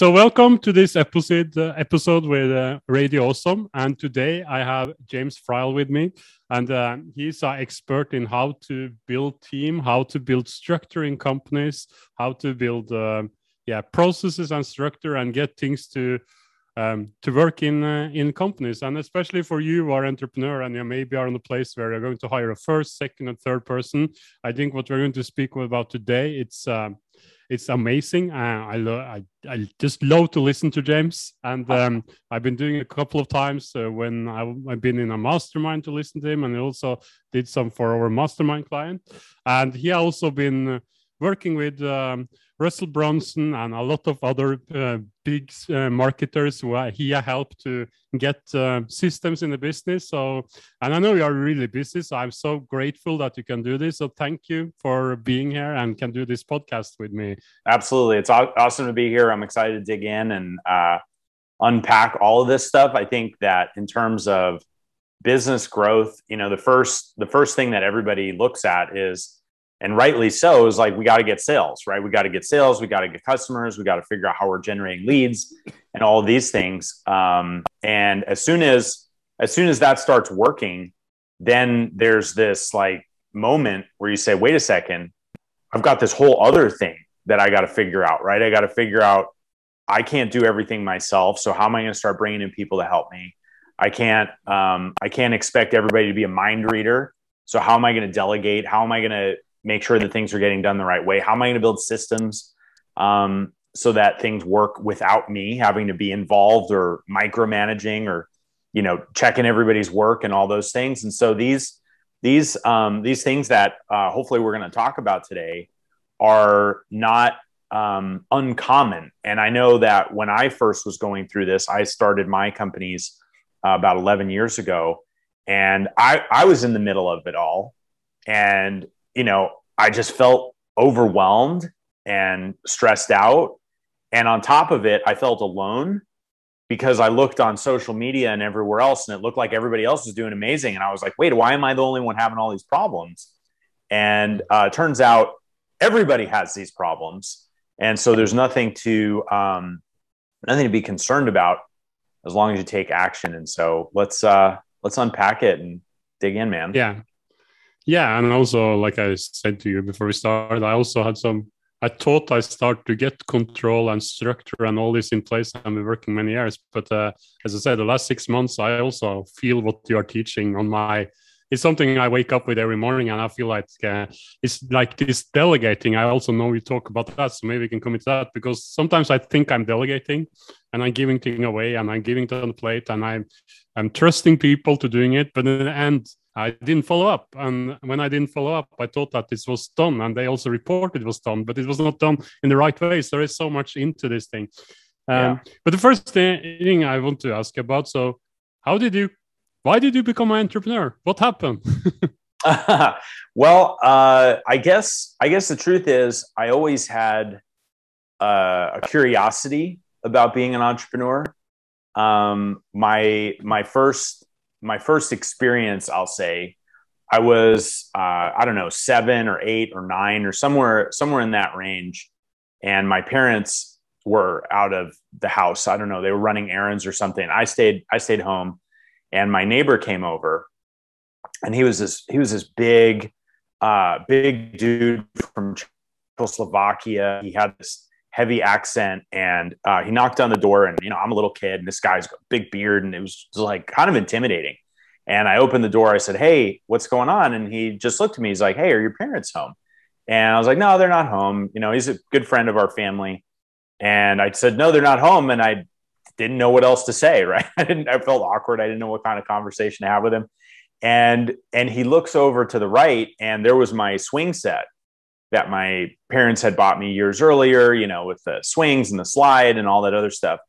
So welcome to this episode with Radio Awesome, and today I have James Friel with me, and he's an expert in how to build team, how to build structure in companies, how to build processes and structure and get things to work in companies. And especially for you who are entrepreneur and you maybe are in a place where you're going to hire a first, second, and third person, I think what we're going to speak about today, it's amazing. I just love to listen to James, and I've been doing it a couple of times when I've been in a mastermind to listen to him, and I also did some for our mastermind client. And he also been working with Russell Brunson and a lot of other big marketers who he helped to get systems in the business. So, and I know you are really busy, so I'm so grateful that you can do this. So thank you for being here and can do this podcast with me. Absolutely. It's awesome to be here. I'm excited to dig in and unpack all of this stuff. I think that in terms of business growth, you know, the first thing that everybody looks at is, and rightly so, is like, we got to get sales, right? We got to get sales. We got to get customers. We got to figure out how we're generating leads and all of these things. And as soon as that starts working, then there's this like moment where you say, wait a second, I've got this whole other thing that I got to figure out, right? I got to figure out, I can't do everything myself. So how am I going to start bringing in people to help me? I can't expect everybody to be a mind reader. So how am I going to delegate? How am I going to make sure that things are getting done the right way? How am I going to build systems so that things work without me having to be involved or micromanaging or, you know, checking everybody's work and all those things? And so these things that hopefully we're going to talk about today are not uncommon. And I know that when I first was going through this, I started my companies about 11 years ago, and I was in the middle of it all. And you know, I just felt overwhelmed and stressed out. And on top of it, I felt alone because I looked on social media and everywhere else, and it looked like everybody else was doing amazing. And I was like, wait, why am I the only one having all these problems? And it turns out everybody has these problems. And so there's nothing to be concerned about as long as you take action. And so let's unpack it and dig in, man. Yeah. Yeah, and also, like I said to you before we started, I thought I started to get control and structure and all this in place. I've been working many years, but as I said, the last 6 months, I also feel what you are teaching on my. It's something I wake up with every morning, and I feel like it's like this delegating. I also know you talk about that, so maybe we can come into that, because sometimes I think I'm delegating and I'm giving things away and I'm giving it on the plate and I'm trusting people to doing it, but in the end, I didn't follow up. And when I didn't follow up, I thought that this was done. And they also reported it was done, but it was not done in the right way. So there is so much into this thing. But the first thing I want to ask about, so why did you become an entrepreneur? What happened? Well, I guess the truth is I always had a curiosity about being an entrepreneur. My first experience, I'll say, I was, 7 or 8 or 9 or somewhere in that range. And my parents were out of the house. I don't know. They were running errands or something. I stayed home, and my neighbor came over, and he was this big dude from Czechoslovakia. He had this heavy accent, and he knocked on the door, and, you know, I'm a little kid, and this guy's got a big beard, and it was just like kind of intimidating. And I opened the door. I said, "Hey, what's going on?" And he just looked at me. He's like, "Hey, are your parents home?" And I was like, "No, they're not home." You know, he's a good friend of our family. And I said, "No, they're not home." And I didn't know what else to say, right? I felt awkward. I didn't know what kind of conversation to have with him. And he looks over to the right, and there was my swing set that my parents had bought me years earlier, you know, with the swings and the slide and all that other stuff.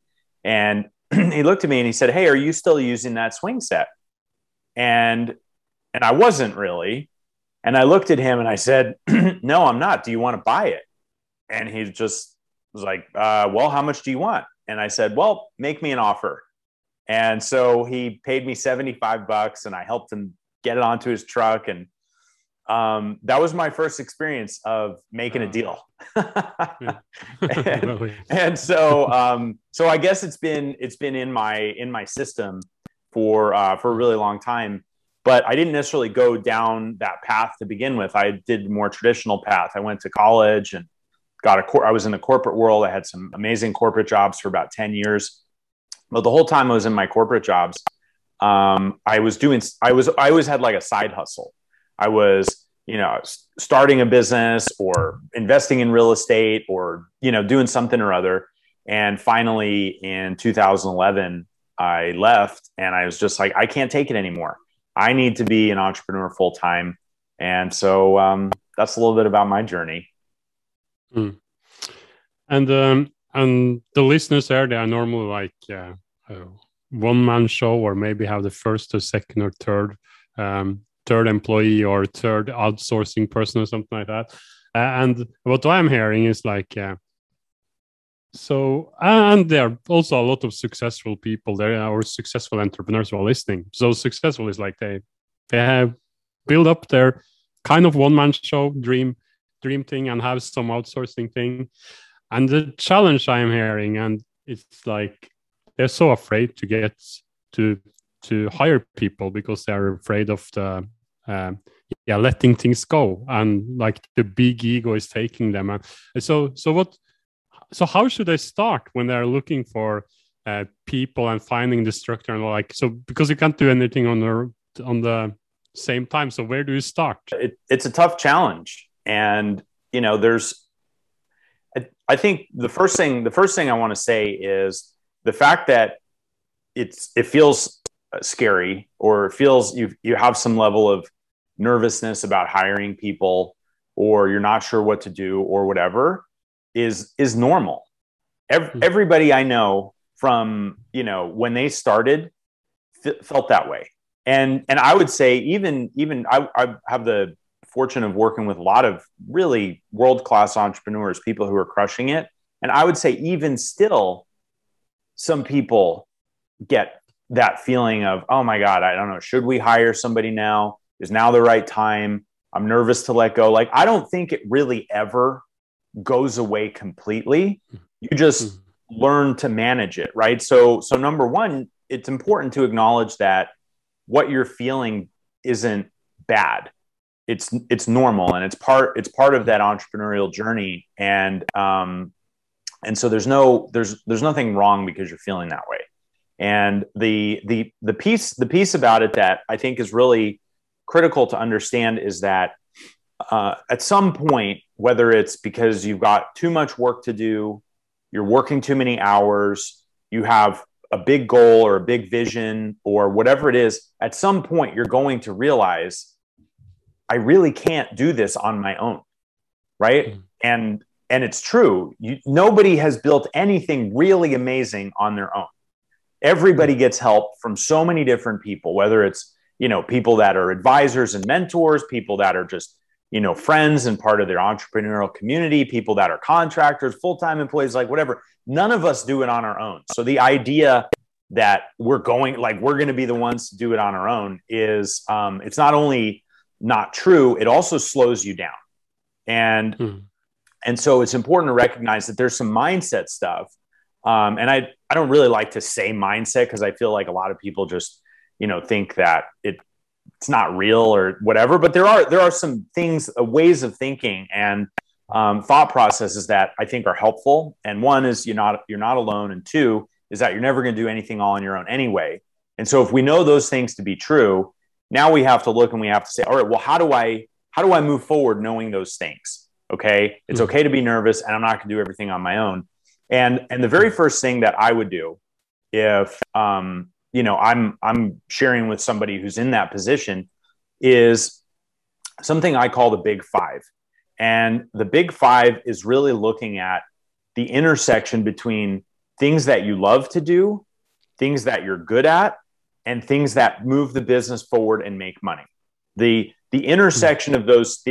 And he looked at me and he said, "Hey, are you still using that swing set?" And I wasn't really. And I looked at him and I said, "No, I'm not. Do you want to buy it?" And he just was like, "Well, how much do you want?" And I said, "Well, make me an offer." And so he paid me $75, and I helped him get it onto his truck. And That was my first experience of making a deal. and so I guess it's been in my system for a really long time, but I didn't necessarily go down that path to begin with. I did a more traditional path. I went to college and I was in the corporate world. I had some amazing corporate jobs for about 10 years, but the whole time I was in my corporate jobs, I always had like a side hustle. I was, starting a business or investing in real estate or, doing something or other. And finally in 2011, I left and I was just like, I can't take it anymore. I need to be an entrepreneur full time. And so, that's a little bit about my journey. Mm. And the listeners there, they are normally like, one-man show, or maybe have the first or second or third employee or third outsourcing person or something like that. And what I'm hearing is like, and there are also a lot of successful people there, or successful entrepreneurs who are listening. So successful is like they have built up their kind of one-man show dream thing and have some outsourcing thing. And the challenge I'm hearing, and it's like, they're so afraid to get to hire people because they're afraid of the letting things go, and like the big ego is taking them. And so how should they start when they're looking for people and finding the structure and because you can't do anything on the same time. So where do you start? It's a tough challenge, and I think the first thing I want to say is the fact that it feels scary, or it feels you have some level of nervousness about hiring people, or you're not sure what to do or whatever is normal. Everybody I know from, when they started felt that way. And I would say even I have the fortune of working with a lot of really world-class entrepreneurs, people who are crushing it. And I would say even still, some people get that feeling of, oh my God, I don't know. Should we hire somebody now? Is now the right time? I'm nervous to let go. Like, I don't think it really ever goes away completely. You just learn to manage it, right? So number one, it's important to acknowledge that what you're feeling isn't bad. It's normal, and it's part of that entrepreneurial journey. And so there's nothing wrong because you're feeling that way. And the piece about it that I think is really critical to understand is that at some point, whether it's because you've got too much work to do, you're working too many hours, you have a big goal or a big vision or whatever it is, at some point you're going to realize, I really can't do this on my own, right? And it's true. Nobody has built anything really amazing on their own. Everybody gets help from so many different people, whether it's, people that are advisors and mentors, people that are just, friends and part of their entrepreneurial community, people that are contractors, full-time employees, like whatever. None of us do it on our own. So the idea that we're going to be the ones to do it on our own is, it's not only not true, it also slows you down. And so it's important to recognize that there's some mindset stuff. And I don't really like to say mindset, because I feel like a lot of people just, think that it's not real or whatever, but there are some things, ways of thinking and thought processes that I think are helpful. And one is you're not alone. And two is that you're never going to do anything all on your own anyway. And so if we know those things to be true, now we have to look and we have to say, all right, well, how do I move forward knowing those things? Okay. It's okay to be nervous, and I'm not going to do everything on my own. And the very first thing that I would do if, I'm sharing with somebody who's in that position is something I call the big five. And the big five is really looking at the intersection between things that you love to do, things that you're good at, and things that move the business forward and make money. The intersection of those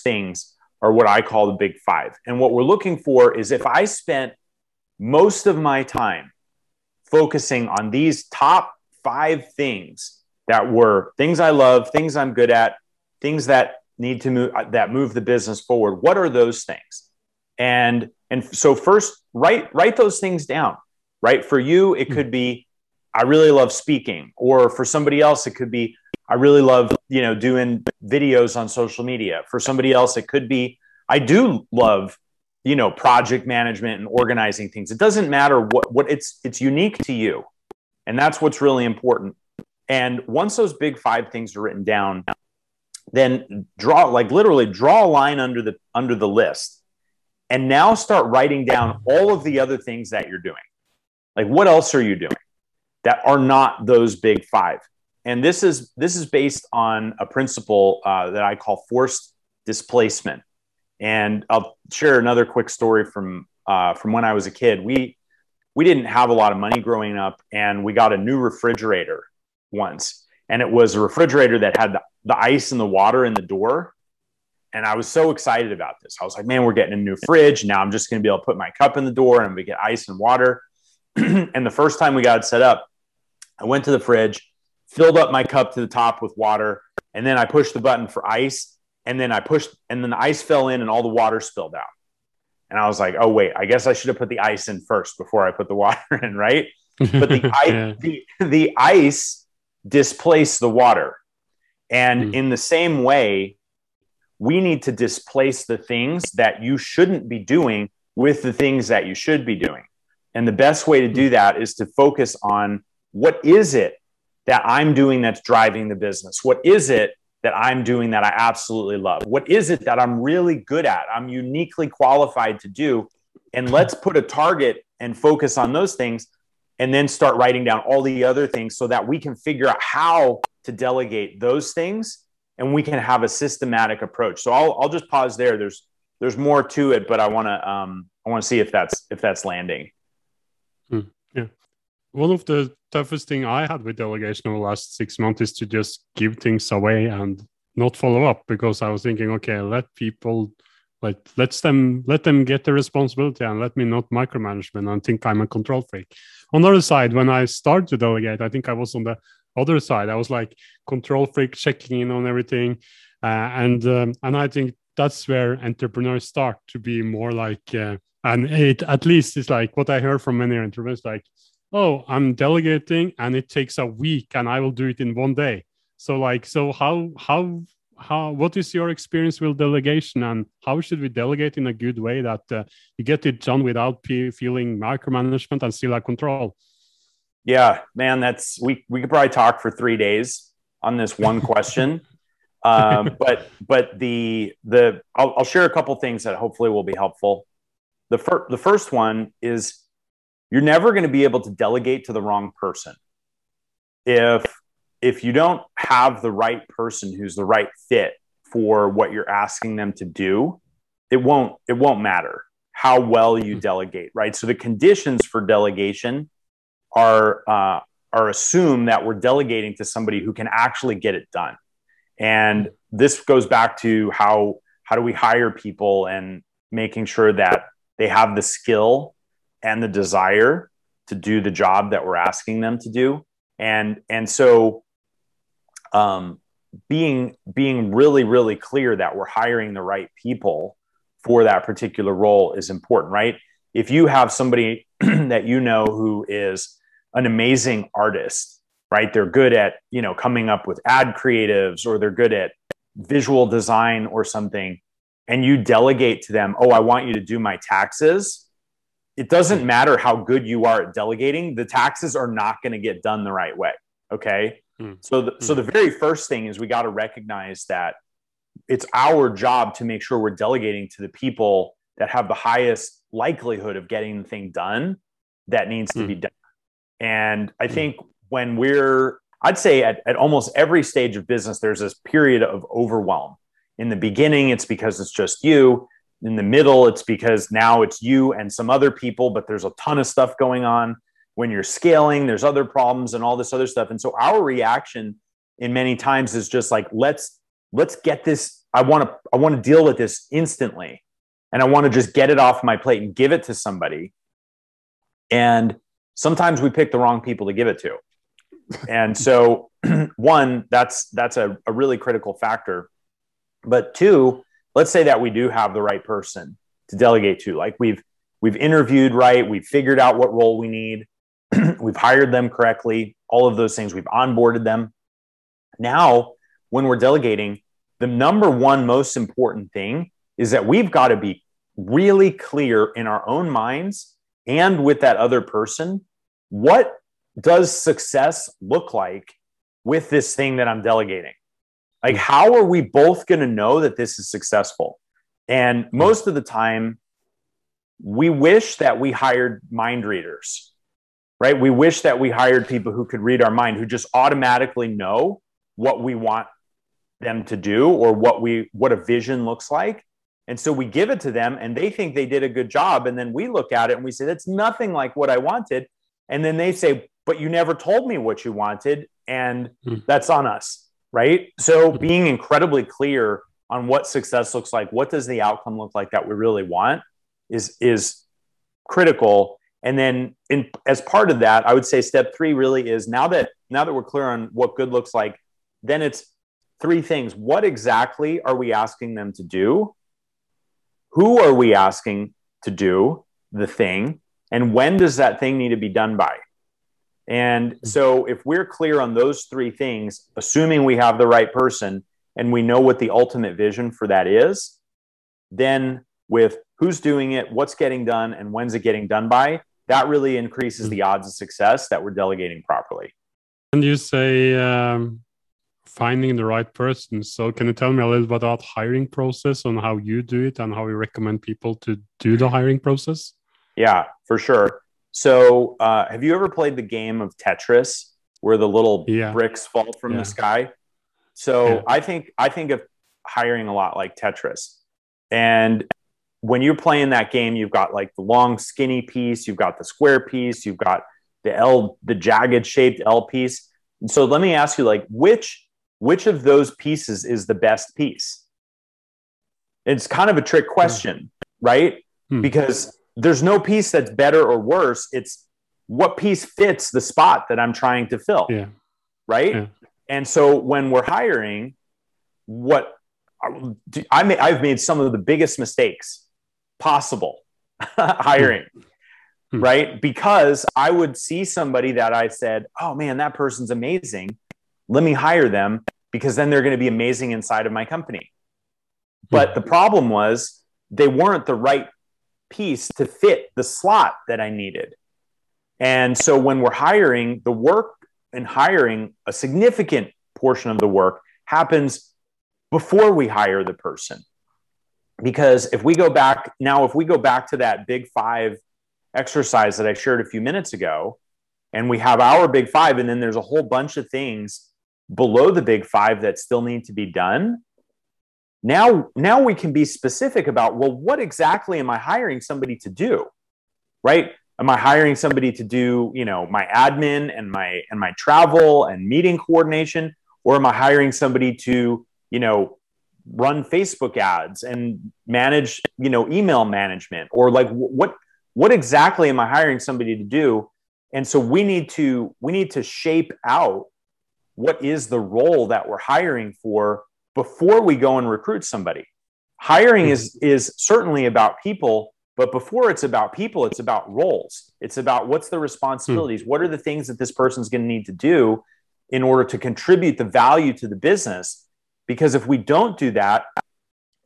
things are what I call the big five. And what we're looking for is, if I spent most of my time focusing on these top five things that were things I love, things I'm good at, things that need to move that move the business forward. What are those things? And so first, write those things down, right? For you, it could be, I really love speaking, or for somebody else, it could be, I really love, doing videos on social media. For somebody else, it could be, I do love, project management and organizing things. It doesn't matter what it's unique to you. And that's what's really important. And once those big five things are written down, then literally draw a line under the list. And now start writing down all of the other things that you're doing. Like, what else are you doing that are not those big five? And this is based on a principle that I call forced displacement. And I'll share another quick story from when I was a kid. We didn't have a lot of money growing up, and we got a new refrigerator once. And it was a refrigerator that had the ice and the water in the door. And I was so excited about this. I was like, man, we're getting a new fridge. Now I'm just going to be able to put my cup in the door and we get ice and water. And the first time we got it set up, I went to the fridge, filled up my cup to the top with water, and then I pushed the button for ice, and then the ice fell in and all the water spilled out. And I was like, oh wait, I guess I should have put the ice in first before I put the water in, right? But the ice displaced the water. And in the same way, we need to displace the things that you shouldn't be doing with the things that you should be doing. And the best way to do that is to focus on, what is it that I'm doing that's driving the business? What is it that I'm doing that I absolutely love? What is it that I'm really good at? I'm uniquely qualified to do. And let's put a target and focus on those things, and then start writing down all the other things so that we can figure out how to delegate those things, and we can have a systematic approach. So I'll just pause there. There's more to it, but I want to see if that's landing. Yeah. One of the toughest thing I had with delegation over the last 6 months is to just give things away and not follow up, because I was thinking, okay, let them get the responsibility and let me not micromanagement and think I'm a control freak. On the other side, when I started to delegate, I think I was on the other side. I was like control freak, checking in on everything, and I think that's where entrepreneurs start to be more like, and it at least is like what I heard from many entrepreneurs, like, oh, I'm delegating and it takes a week and I will do it in 1 day. So how, what is your experience with delegation, and how should we delegate in a good way that you get it done without feeling micromanagement and still have control? Yeah, man, we could probably talk for 3 days on this one question. But I'll share a couple things that hopefully will be helpful. The first one is, you're never going to be able to delegate to the wrong person. If you don't have the right person who's the right fit for what you're asking them to do, it won't matter how well you delegate, right? So the conditions for delegation are assume that we're delegating to somebody who can actually get it done. And this goes back to how do we hire people and making sure that they have the skill and the desire to do the job that we're asking them to do. And so being really, really clear that we're hiring the right people for that particular role is important, right? If you have somebody that who is an amazing artist, right? They're good at, coming up with ad creatives, or they're good at visual design or something, and you delegate to them, oh, I want you to do my taxes. It doesn't matter how good you are at delegating, the taxes are not going to get done the right way. Okay. So the very first thing is, we got to recognize that it's our job to make sure we're delegating to the people that have the highest likelihood of getting the thing done that needs to be done. And I think when I'd say at almost every stage of business, there's this period of overwhelm. In the beginning, it's because it's just you. In the middle, it's because now it's you and some other people, but there's a ton of stuff going on. When you're scaling, there's other problems and all this other stuff. And so our reaction in many times is just like, let's get this. I want to deal with this instantly. And I want to just get it off my plate and give it to somebody. And sometimes we pick the wrong people to give it to. And so one, that's a really critical factor. But two, let's say that we do have the right person to delegate to. Like we've interviewed right, we've figured out what role we need, we've hired them correctly, all of those things, we've onboarded them. Now, when we're delegating, the number one most important thing is that we've got to be really clear in our own minds and with that other person, what does success look like with this thing that I'm delegating? Like, how are we both going to know that this is successful? And most of the time, we wish that we hired mind readers, right? We wish that we hired people who could read our mind, who just automatically know what we want them to do or what a vision looks like. And so we give it to them and they think they did a good job. And then we look at it and we say, that's nothing like what I wanted. And then they say, but you never told me what you wanted. And that's on us, right? So being incredibly clear on what success looks like, what does the outcome look like that we really want is critical. And then as part of that, I would say step three really is now that we're clear on what good looks like, then it's three things. What exactly are we asking them to do? Who are we asking to do the thing? And when does that thing need to be done by? And so if we're clear on those three things, assuming we have the right person and we know what the ultimate vision for that is, then with who's doing it, what's getting done, and when's it getting done by, that really increases the odds of success that we're delegating properly. And you say finding the right person. So can you tell me a little bit about hiring process on how you do it and how you recommend people to do the hiring process? Yeah, for sure. So have you ever played the game of Tetris where the little bricks fall from the sky? So I think of hiring a lot like Tetris. And when you're playing that game, you've got like the long skinny piece, you've got the square piece, you've got the jagged shaped L piece. And so let me ask you, like, which of those pieces is the best piece? It's kind of a trick question, right? Because there's no piece that's better or worse. It's what piece fits the spot that I'm trying to fill. Yeah. Right. Yeah. And so when we're hiring, I've made some of the biggest mistakes possible hiring, right? Because I would see somebody that I said, oh man, that person's amazing. Let me hire them because then they're going to be amazing inside of my company. But the problem was they weren't the right piece to fit the slot that I needed. And so when we're hiring, the work and hiring, a significant portion of the work happens before we hire the person. Because if we go back to that big five exercise that I shared a few minutes ago, and we have our big five, and then there's a whole bunch of things below the big five that still need to be done. Now we can be specific about, well, what exactly am I hiring somebody to do, right? Am I hiring somebody to do, my admin and my travel and meeting coordination, or am I hiring somebody to, run Facebook ads and manage, email management, or like what exactly am I hiring somebody to do? And so we need to shape out what is the role that we're hiring for before we go and recruit somebody. Hiring is certainly about people, but before it's about people, it's about roles. It's about what's the responsibilities. What are the things that this person's going to need to do in order to contribute the value to the business? Because if we don't do that,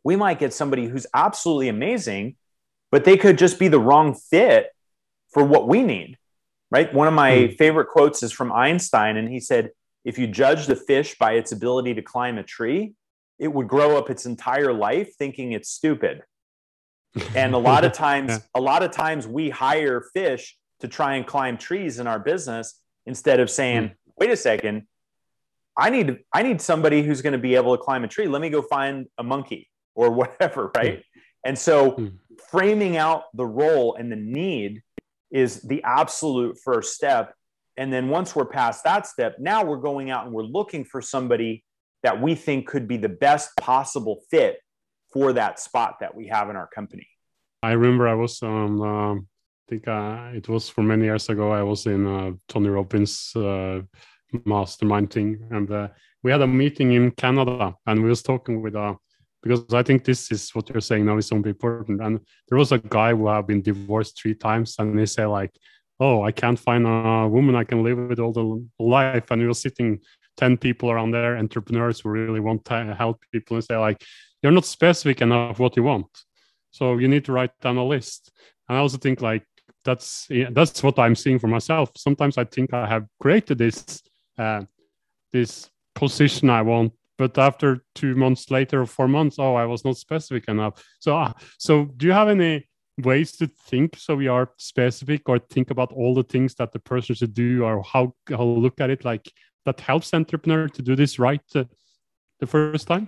we might get somebody who's absolutely amazing, but they could just be the wrong fit for what we need, right? One of my favorite quotes is from Einstein, and he said, if you judge the fish by its ability to climb a tree, it would grow up its entire life thinking it's stupid. And a lot of times we hire fish to try and climb trees in our business instead of saying, wait a second, I need somebody who's going to be able to climb a tree. Let me go find a monkey or whatever, right? And so framing out the role and the need is the absolute first step. And then once we're past that step, now we're going out and we're looking for somebody that we think could be the best possible fit for that spot that we have in our company. I remember I was it was for many years ago, I was in Tony Robbins mastermind thing. And we had a meeting in Canada, and we was talking with a Because I think this is what you're saying now is something important. And there was a guy who had been divorced 3 times, and he said like, oh, I can't find a woman I can live with all the life. And we were sitting 10 people around there, entrepreneurs who really want to help people, and say like, you're not specific enough what you want. So you need to write down a list. And I also think like, that's what I'm seeing for myself. Sometimes I think I have created this position I want, but after 2 months later or 4 months, oh, I was not specific enough. So do you have any ways to think so we are specific, or think about all the things that the person should do, or how look at it, like that helps entrepreneur to do this right the first time?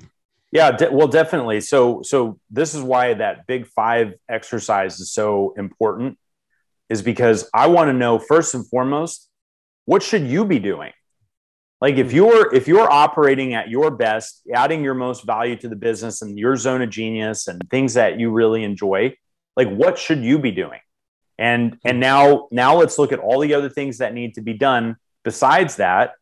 Yeah, well, definitely. So this is why that Big 5 exercise is so important, is because I want to know first and foremost, what should you be doing? Like if you're operating at your best, adding your most value to the business and your zone of genius and things that you really enjoy, like what should you be doing? And now let's look at all the other things that need to be done besides that.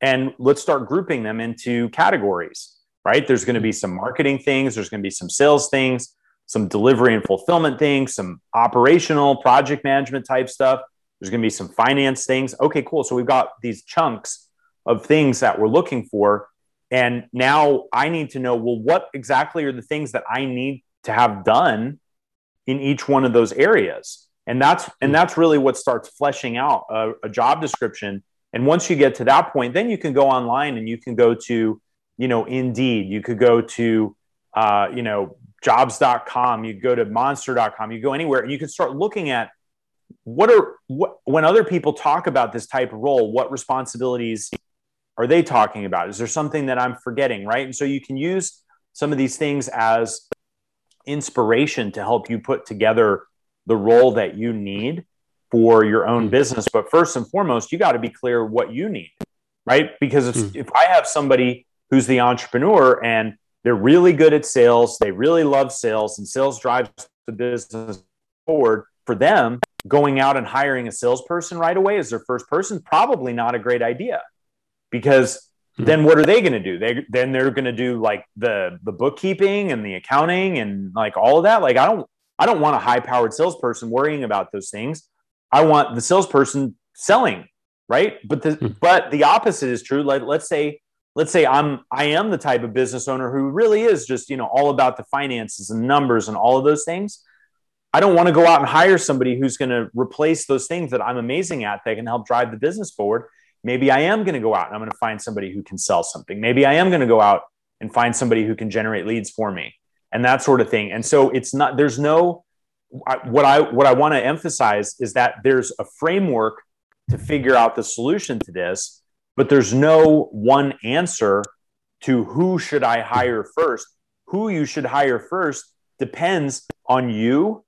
And let's start grouping them into categories, right? There's going to be some marketing things. There's going to be some sales things, some delivery and fulfillment things, some operational project management type stuff. There's going to be some finance things. Okay, cool. So we've got these chunks of things that we're looking for. And now I need to know, well, what exactly are the things that I need to have done in each one of those areas? And that's really what starts fleshing out a job description. And once you get to that point, then you can go online and you can go to, Indeed, you could go to, jobs.com, you go to monster.com, you go anywhere, and you can start looking at when other people talk about this type of role, what responsibilities are they talking about? Is there something that I'm forgetting, right? And so you can use some of these things as inspiration to help you put together the role that you need for your own business. But first and foremost, you got to be clear what you need, right? Because if I have somebody who's the entrepreneur and they're really good at sales, they really love sales, and sales drives the business forward, for them, going out and hiring a salesperson right away as their first person, probably not a great idea, because then what are they going to do? They're going to do like the bookkeeping and the accounting and like all of that. Like, I don't want a high powered salesperson worrying about those things. I want the salesperson selling, right? But the opposite is true. Like, let's say I am the type of business owner who really is just, all about the finances and numbers and all of those things. I don't want to go out and hire somebody who's going to replace those things that I'm amazing at that can help drive the business forward. Maybe I am going to go out and I'm going to find somebody who can sell something. Maybe I am going to go out and find somebody who can generate leads for me and that sort of thing. And so what I want to emphasize is that there's a framework to figure out the solution to this, but there's no one answer to who should I hire first. Who you should hire first depends on you,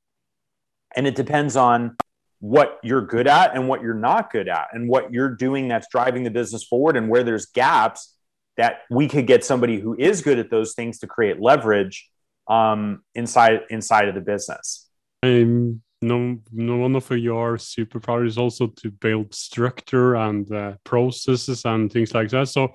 and it depends on what you're good at and what you're not good at, and what you're doing that's driving the business forward, and where there's gaps that we could get somebody who is good at those things to create leverage inside of the business. One of your superpowers is also to build structure and processes and things like that. So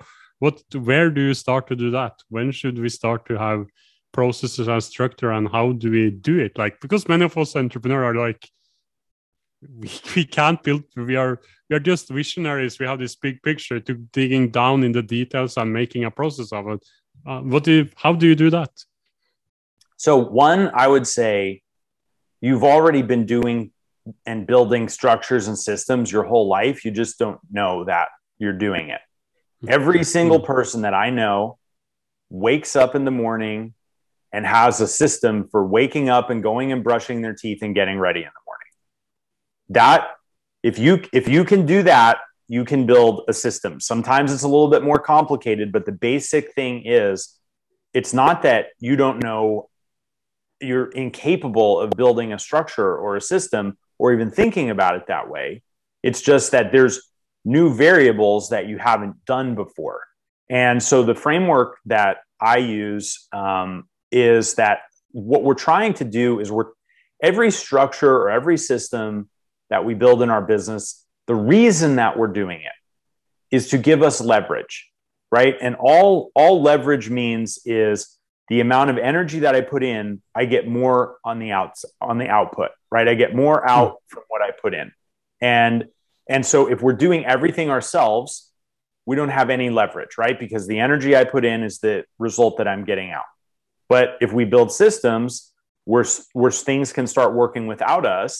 where do you start to do that? When should we start to have processes and structure, and how do we do it? Like, because many of us entrepreneurs are like, we can't build, we are just visionaries. We have this big picture to digging down in the details and making a process of it. How do you do that? So one, I would say you've already been doing and building structures and systems your whole life. You just don't know that you're doing it. Every single person that I know wakes up in the morning and has a system for waking up and going and brushing their teeth and getting ready in the morning. That if you can do that, you can build a system. Sometimes it's a little bit more complicated, but the basic thing is, it's not that you don't know, you're incapable of building a structure or a system or even thinking about it that way. It's just that there's new variables that you haven't done before. And so the framework that I use is that what we're trying to do is every structure or every system that we build in our business, the reason that we're doing it is to give us leverage, right? And all leverage means is the amount of energy that I put in, I get more on the output, right? I get more out from what I put in. And so if we're doing everything ourselves, we don't have any leverage, right? Because the energy I put in is the result that I'm getting out. But if we build systems where things can start working without us,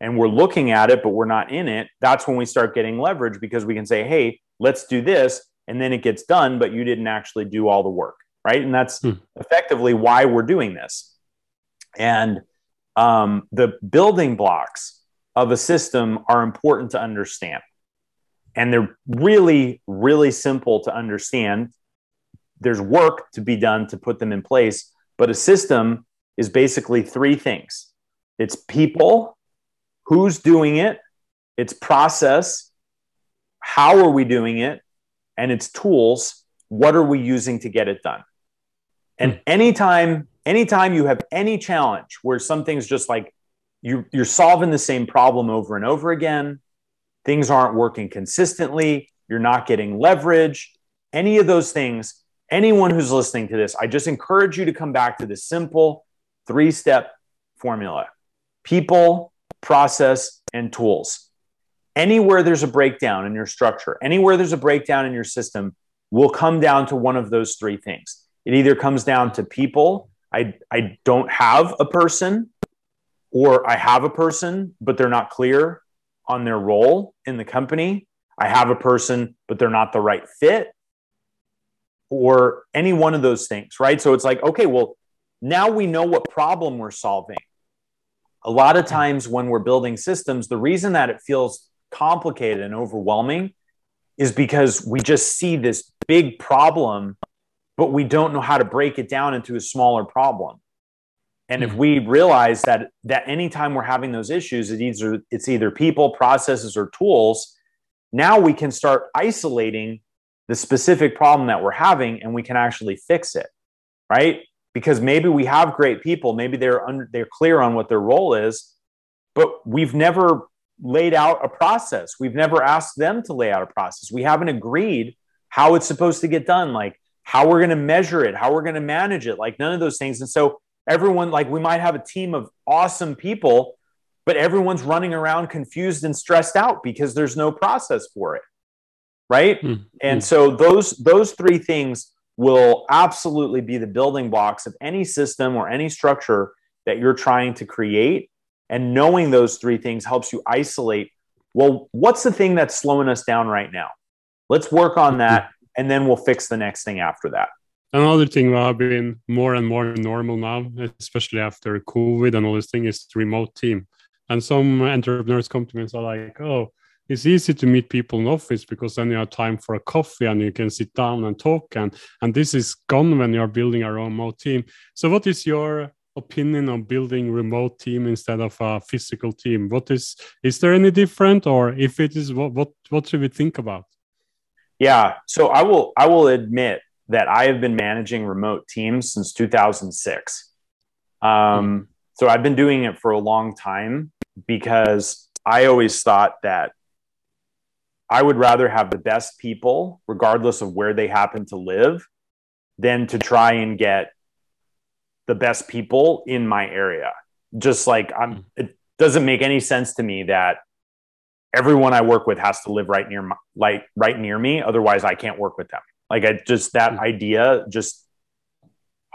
and we're looking at it, but we're not in it, that's when we start getting leverage, because we can say, hey, let's do this. And then it gets done, but you didn't actually do all the work, right? And that's effectively why we're doing this. And the building blocks of a system are important to understand. And they're really, really simple to understand. There's work to be done to put them in place. But a system is basically three things. It's people, who's doing it, it's process, how are we doing it, and it's tools, what are we using to get it done? And anytime you have any challenge where something's just like, you're solving the same problem over and over again, things aren't working consistently, you're not getting leverage, any of those things, anyone who's listening to this, I just encourage you to come back to this simple three-step formula: people, process, and tools. Anywhere there's a breakdown in your structure, anywhere there's a breakdown in your system, will come down to one of those three things. It either comes down to people, I don't have a person, or I have a person, but they're not clear on their role in the company. I have a person, but they're not the right fit, or any one of those things, right? So it's like, okay, well, now we know what problem we're solving. A lot of times when we're building systems, the reason that it feels complicated and overwhelming is because we just see this big problem, but we don't know how to break it down into a smaller problem. And if we realize that anytime we're having those issues, it's either people, processes, or tools, now we can start isolating the specific problem that we're having, and we can actually fix it, right? Because maybe we have great people, maybe they're clear on what their role is, but we've never laid out a process. We've never asked them to lay out a process. We haven't agreed how it's supposed to get done, like how we're going to measure it, how we're going to manage it, like none of those things. And so everyone, like we might have a team of awesome people, but everyone's running around confused and stressed out because there's no process for it, right? Mm-hmm. And so those three things will absolutely be the building blocks of any system or any structure that you're trying to create. And knowing those three things helps you isolate, well, what's the thing that's slowing us down right now? Let's work on that, and then we'll fix the next thing after that. Another thing that has been more and more normal now, especially after COVID and all this thing, is remote team. And some entrepreneurs come to me and say like, oh, it's easy to meet people in the office because then you have time for a coffee and you can sit down and talk. And this is gone when you're building a remote team. So what is your opinion on building remote team instead of a physical team? What is there any different, or if it is, what should we think about? Yeah. So I will admit that I have been managing remote teams since 2006. So I've been doing it for a long time, because I always thought that I would rather have the best people, regardless of where they happen to live, than to try and get the best people in my area. Just like it doesn't make any sense to me that everyone I work with has to live right near me. Otherwise, I can't work with them. Like I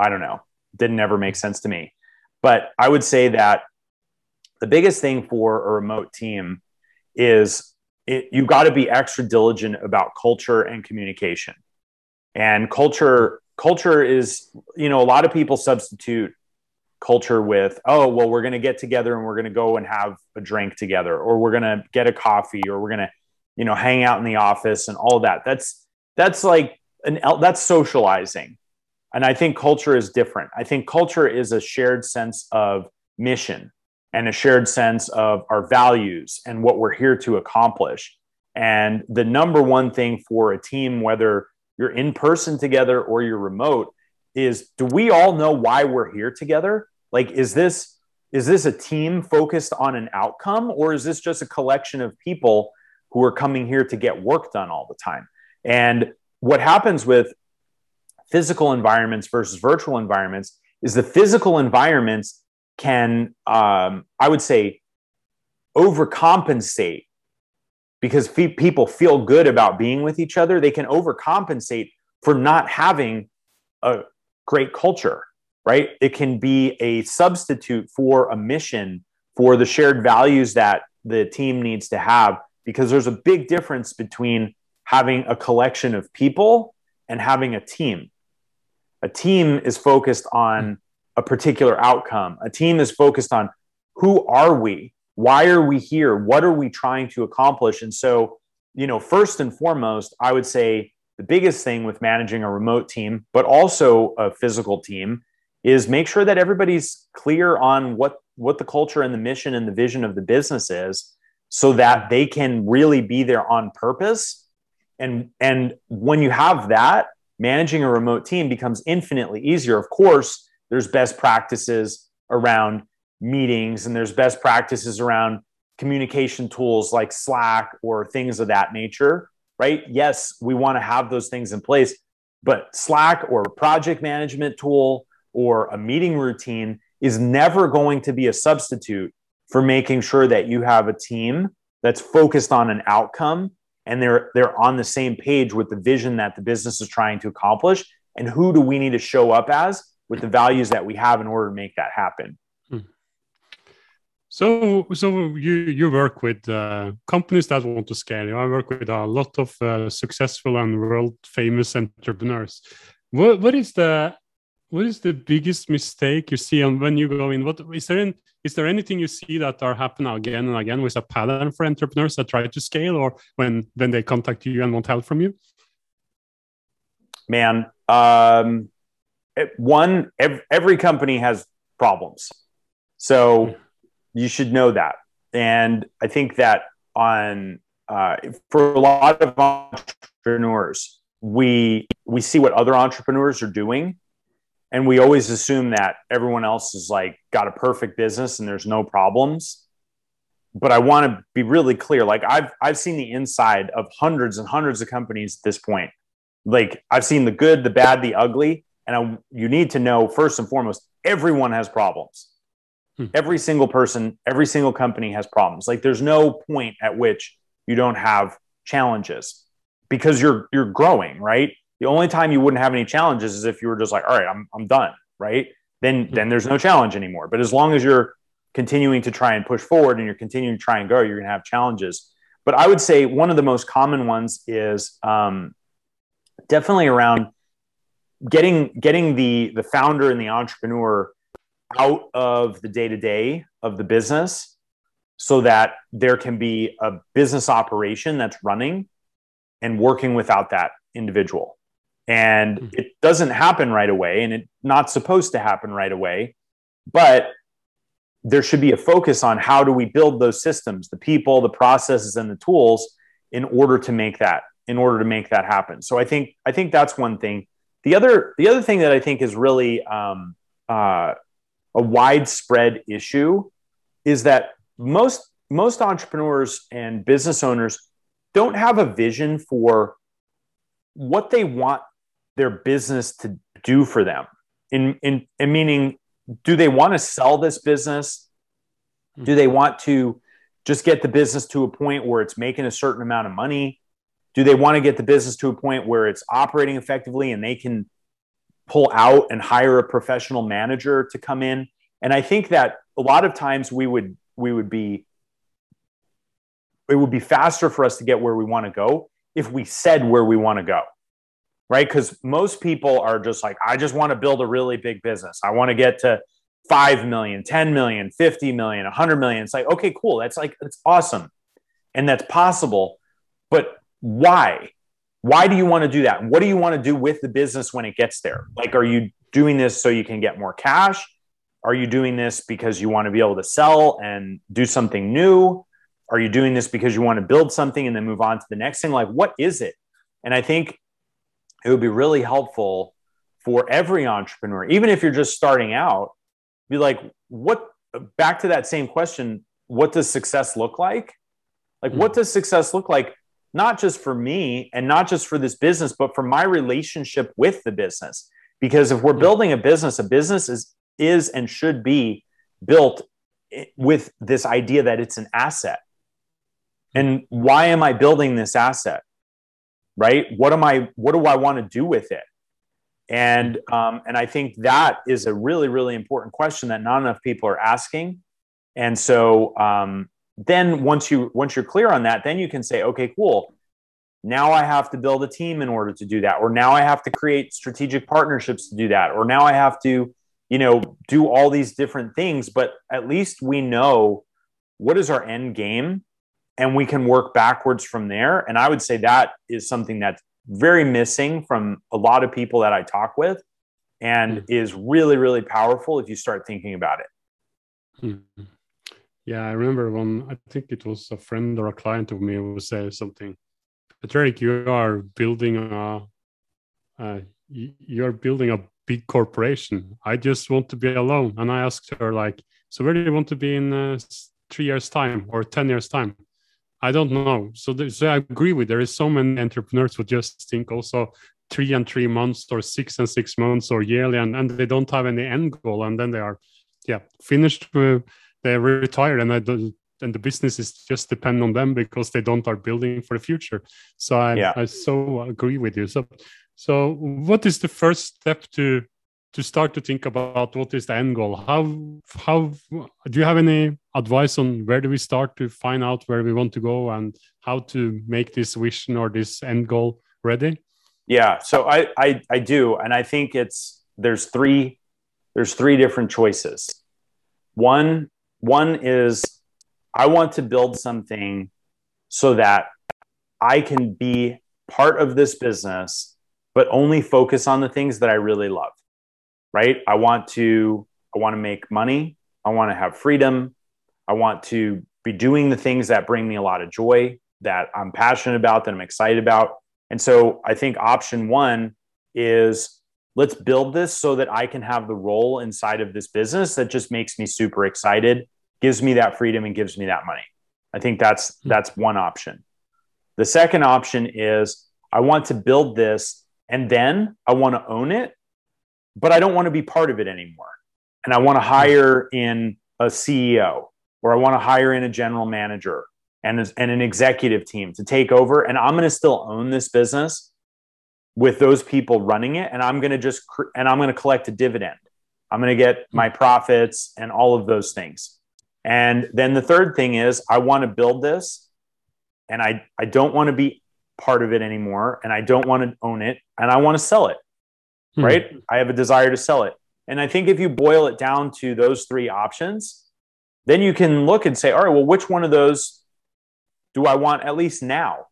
don't know, didn't ever make sense to me. But I would say that the biggest thing for a remote team is, you got to be extra diligent about culture and communication. And culture is, a lot of people substitute culture with, oh, well, we're going to get together and we're going to go and have a drink together, or we're going to get a coffee, or we're going to, hang out in the office and all that. That's socializing. And I think culture is different. I think culture is a shared sense of mission and a shared sense of our values and what we're here to accomplish. And the number one thing for a team, whether you're in person together or you're remote, is, do we all know why we're here together? Like, is this a team focused on an outcome, or is this just a collection of people who are coming here to get work done all the time? And what happens with physical environments versus virtual environments is the physical environments can, I would say, overcompensate because people feel good about being with each other. They can overcompensate for not having a great culture, right? It can be a substitute for a mission, for the shared values that the team needs to have, because there's a big difference between having a collection of people and having a team. A team is focused on a particular outcome. A team is focused on who are we? Why are we here? What are we trying to accomplish? And so, you know, first and foremost, I would say the biggest thing with managing a remote team, but also a physical team, is make sure that everybody's clear on what the culture and the mission and the vision of the business is, so that they can really be there on purpose. And when you have that, managing a remote team becomes infinitely easier. Of course, there's best practices around meetings, and there's best practices around communication tools like Slack or things of that nature, right? Yes, we want to have those things in place, but Slack or a project management tool or a meeting routine is never going to be a substitute for making sure that you have a team that's focused on an outcome, and they're on the same page with the vision that the business is trying to accomplish, and who do we need to show up as with the values that we have in order to make that happen. So you work with companies that want to scale. I work with a lot of successful and world-famous entrepreneurs. What is the biggest mistake you see on when you go in? Is there anything you see that are happening again and again with a pattern for entrepreneurs that try to scale, or when they contact you and want help from you? Man, every company has problems. So you should know that. And I think that for a lot of entrepreneurs, we see what other entrepreneurs are doing, and we always assume that everyone else is like got a perfect business and there's no problems. But I want to be really clear. Like I've seen the inside of hundreds and hundreds of companies at this point. Like I've seen the good, the bad, the ugly. And you need to know, first and foremost, everyone has problems. Every single person, every single company has problems. Like there's no point at which you don't have challenges, because you're growing, right? The only time you wouldn't have any challenges is if you were just like, all right, I'm done, right? Then there's no challenge anymore. But as long as you're continuing to try and push forward and you're continuing to try and grow, you're going to have challenges. But I would say one of the most common ones is definitely around getting the founder and the entrepreneur out of the day-to-day of the business, so that there can be a business operation that's running and working without that individual. And it doesn't happen right away, and it's not supposed to happen right away, but there should be a focus on how do we build those systems, the people, the processes, and the tools in order to make that happen. So I think that's one thing. The other thing that I think is really a widespread issue is that most entrepreneurs and business owners don't have a vision for what they want their business to do for them. In meaning, do they want to sell this business? Do they want to just get the business to a point where it's making a certain amount of money? Do they want to get the business to a point where it's operating effectively and they can pull out and hire a professional manager to come in? And I think that a lot of times it would be faster for us to get where we want to go if we said where we want to go, right? Because most people are just like, I just want to build a really big business. I want to get to 5 million, 10 million, 50 million, 100 million. It's like, okay, cool. That's like, it's awesome. And that's possible. But why? Why do you want to do that? What do you want to do with the business when it gets there? Like, are you doing this so you can get more cash? Are you doing this because you want to be able to sell and do something new? Are you doing this because you want to build something and then move on to the next thing? Like, what is it? And I think it would be really helpful for every entrepreneur, even if you're just starting out, be like, back to that same question, what does success look like? Like, what does success look like not just for me and not just for this business, but for my relationship with the business. Because if we're building a business is and should be built with this idea that it's an asset. And why am I building this asset? Right? What do I want to do with it? And I think that is a really, really important question that not enough people are asking. And so, then once you're clear on that, then you can say, okay, cool. Now I have to build a team in order to do that. Or now I have to create strategic partnerships to do that. Or now I have to, you know, do all these different things, but at least we know what is our end game and we can work backwards from there. And I would say that is something that's very missing from a lot of people that I talk with, and is really, really powerful if you start thinking about it. Yeah, I remember I think it was a friend or a client of me who said something, Patrick, you are building a big corporation. I just want to be alone. And I asked her, like, so where do you want to be in 3 years time or 10 years time? I don't know. So I agree with, there is so many entrepreneurs who just think also 3 and 3 months or 6 and 6 months or yearly, and they don't have any end goal. And then they are finished. They retire and the business is just depend on them because they don't are building for the future. So I so agree with you. So what is the first step to start to think about what is the end goal? How do you have any advice on where do we start to find out where we want to go and how to make this vision or this end goal ready? Yeah, so I do, and I think there's three different choices. One is I want to build something so that I can be part of this business, but only focus on the things that I really love. Right? I want to make money. I want to have freedom. I want to be doing the things that bring me a lot of joy, that I'm passionate about, that I'm excited about. And so I think option one is let's build this so that I can have the role inside of this business that just makes me super excited, gives me that freedom, and gives me that money. I think that's one option. The second option is I want to build this and then I want to own it, but I don't want to be part of it anymore. And I want to hire in a CEO, or I want to hire in a general manager and an executive team to take over. And I'm going to still own this business with those people running it. And I'm going to collect a dividend. I'm going to get my profits and all of those things. And then the third thing is I want to build this and I don't want to be part of it anymore, and I don't want to own it, and I want to sell it, right? I have a desire to sell it. And I think if you boil it down to those three options, then you can look and say, all right, well, which one of those do I want at least now,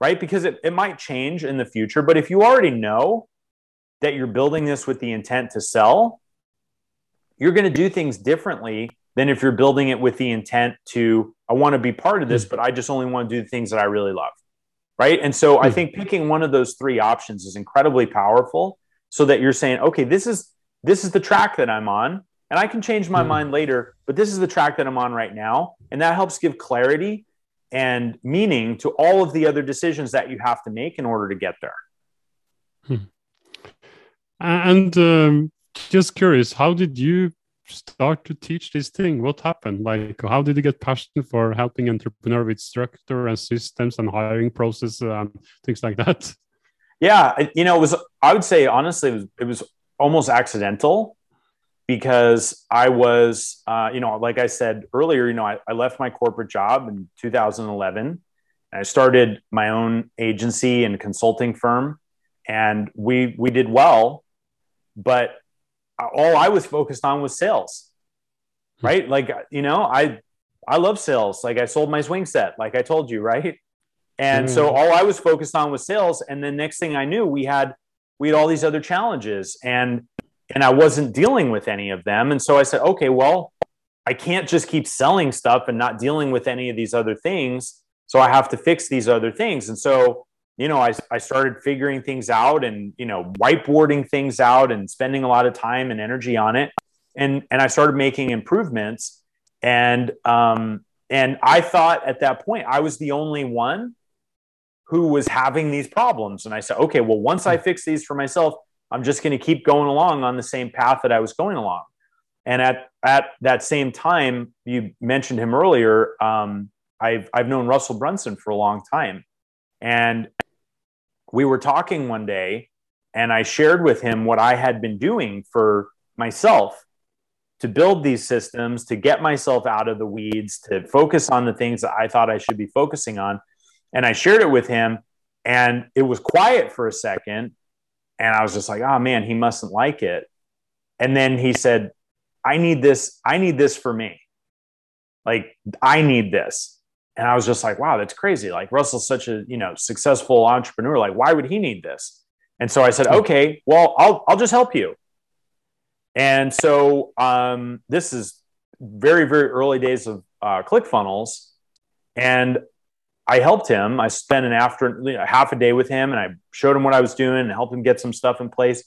right? Because it might change in the future, but if you already know that you're building this with the intent to sell, you're going to do things differently than if you're building it with the intent to, I want to be part of this, but I just only want to do the things that I really love. Right. And so I think picking one of those three options is incredibly powerful, so that you're saying, okay, this is the track that I'm on, and I can change my mind later, but this is the track that I'm on right now. And that helps give clarity and meaning to all of the other decisions that you have to make in order to get there. And just curious, how did you start to teach this thing? What happened? Like, how did you get passionate for helping entrepreneurs with structure and systems and hiring process and things like that? Yeah, you know, it was almost accidental, because I was, you know, like I said earlier, you know, I left my corporate job in 2011 and I started my own agency and consulting firm, and we did well, but all I was focused on was sales, right? Like, you know, I love sales. Like, I sold my swing set, like I told you, right? And so all I was focused on was sales. And then next thing I knew, we had all these other challenges, and I wasn't dealing with any of them. And so I said, okay, well, I can't just keep selling stuff and not dealing with any of these other things. So I have to fix these other things. And so, you know, I started figuring things out and, you know, whiteboarding things out and spending a lot of time and energy on it. And I started making improvements, and I thought at that point I was the only one who was having these problems. And I said, okay, well, once I fix these for myself, I'm just going to keep going along on the same path that I was going along. And at that same time, you mentioned him earlier. I've known Russell Brunson for a long time, and we were talking one day, and I shared with him what I had been doing for myself to build these systems, to get myself out of the weeds, to focus on the things that I thought I should be focusing on. And I shared it with him, and it was quiet for a second. And I was just like, oh man, he mustn't like it. And then he said, I need this for me. Like, I need this. And I was just like, wow, that's crazy. Like, Russell's such a, successful entrepreneur. Like, why would he need this? And so I said, okay, well, I'll just help you. And so, this is very, very early days of, ClickFunnels, and I helped him. I spent half a day with him, and I showed him what I was doing and helped him get some stuff in place.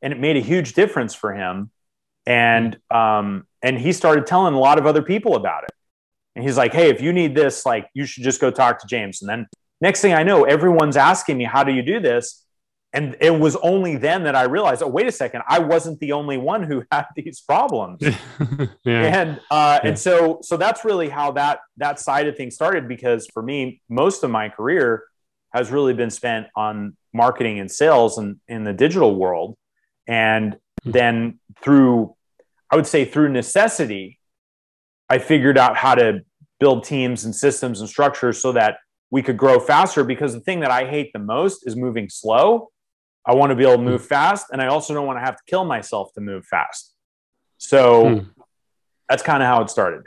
And it made a huge difference for him. And he started telling a lot of other people about it. And he's like, hey, if you need this, like, you should just go talk to James. And then next thing I know, everyone's asking me, how do you do this? And it was only then that I realized, oh, wait a second, I wasn't the only one who had these problems. And so that's really how that side of things started, because for me, most of my career has really been spent on marketing and sales and in the digital world. And then through necessity, I figured out how to build teams and systems and structures so that we could grow faster, because the thing that I hate the most is moving slow. I want to be able to move fast, and I also don't want to have to kill myself to move fast. So that's kind of how it started.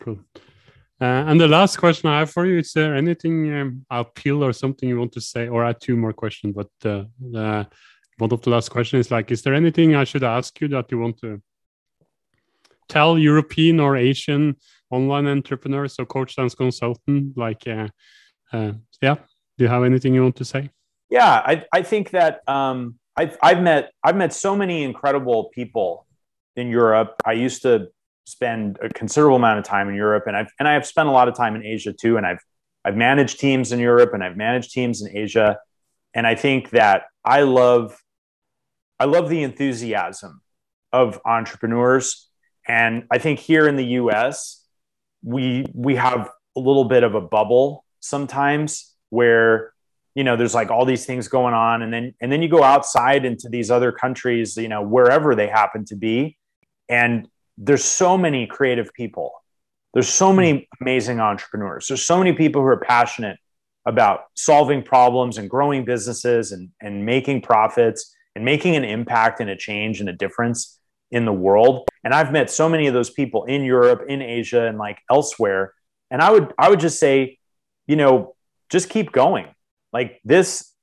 Cool. And the last question I have for you, is there anything appeal or something you want to say? Or I have two more questions, but one of the last questions is like, is there anything I should ask you that you want to tell European or Asian online entrepreneurs or coach and consultant? Like, do you have anything you want to say? Yeah, I think that I've met so many incredible people in Europe. I used to spend a considerable amount of time in Europe, and I have spent a lot of time in Asia too. And I've managed teams in Europe, and I've managed teams in Asia. And I think that I love the enthusiasm of entrepreneurs. And I think here in the US, we have a little bit of a bubble sometimes where, there's like all these things going on. And then you go outside into these other countries, wherever they happen to be. And there's so many creative people. There's so many amazing entrepreneurs. There's so many people who are passionate about solving problems and growing businesses and making profits and making an impact and a change and a difference in the world. And I've met so many of those people in Europe, in Asia, and like elsewhere. And I would just say, just keep going. Like, this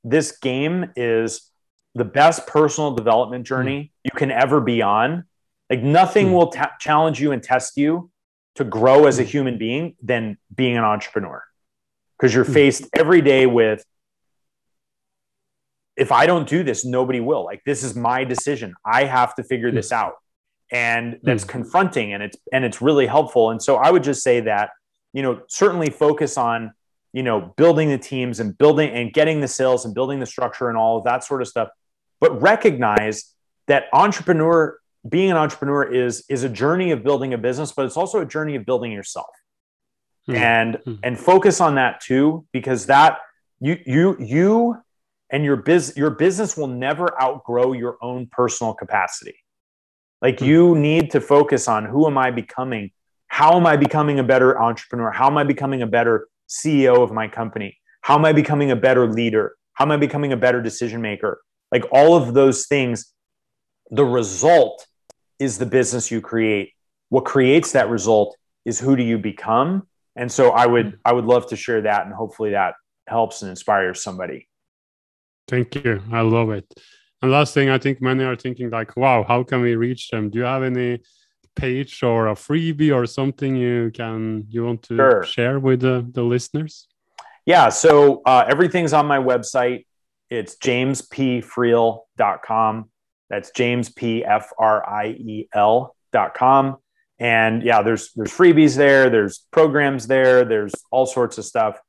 game is the best personal development journey you can ever be on. Like, nothing will challenge you and test you to grow as a human being than being an entrepreneur. Because you're faced every day with, if I don't do this, nobody will. Like, this is my decision. I have to figure this out. And that's confronting, and it's really helpful. And so I would just say that, certainly focus on, building the teams and building and getting the sales and building the structure and all of that sort of stuff. But recognize that being an entrepreneur is a journey of building a business, but it's also a journey of building yourself. And focus on that too, because that you and your business will never outgrow your own personal capacity. Like, you need to focus on, who am I becoming? How am I becoming a better entrepreneur? How am I becoming a better CEO of my company? How am I becoming a better leader? How am I becoming a better decision maker? Like, all of those things, the result is the business you create. What creates that result is who do you become? And so I would love to share that, and hopefully that helps and inspires somebody. Thank you. I love it. And last thing, I think many are thinking like, wow, how can we reach them? Do you have any page or a freebie or something you want to Sure. share with the listeners? Yeah. So everything's on my website. It's jamespfriel.com. That's jamespfriel.com. And yeah, there's freebies there. There's programs there. There's all sorts of stuff.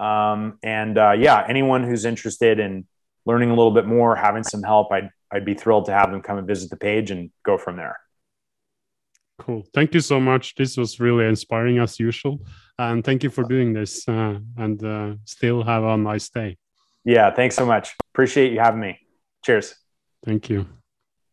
Yeah, anyone who's interested in learning a little bit more, having some help, I'd be thrilled to have them come and visit the page and go from there. Cool. Thank you so much. This was really inspiring as usual. And thank you for doing this and still have a nice day. Yeah. Thanks so much. Appreciate you having me. Cheers. Thank you.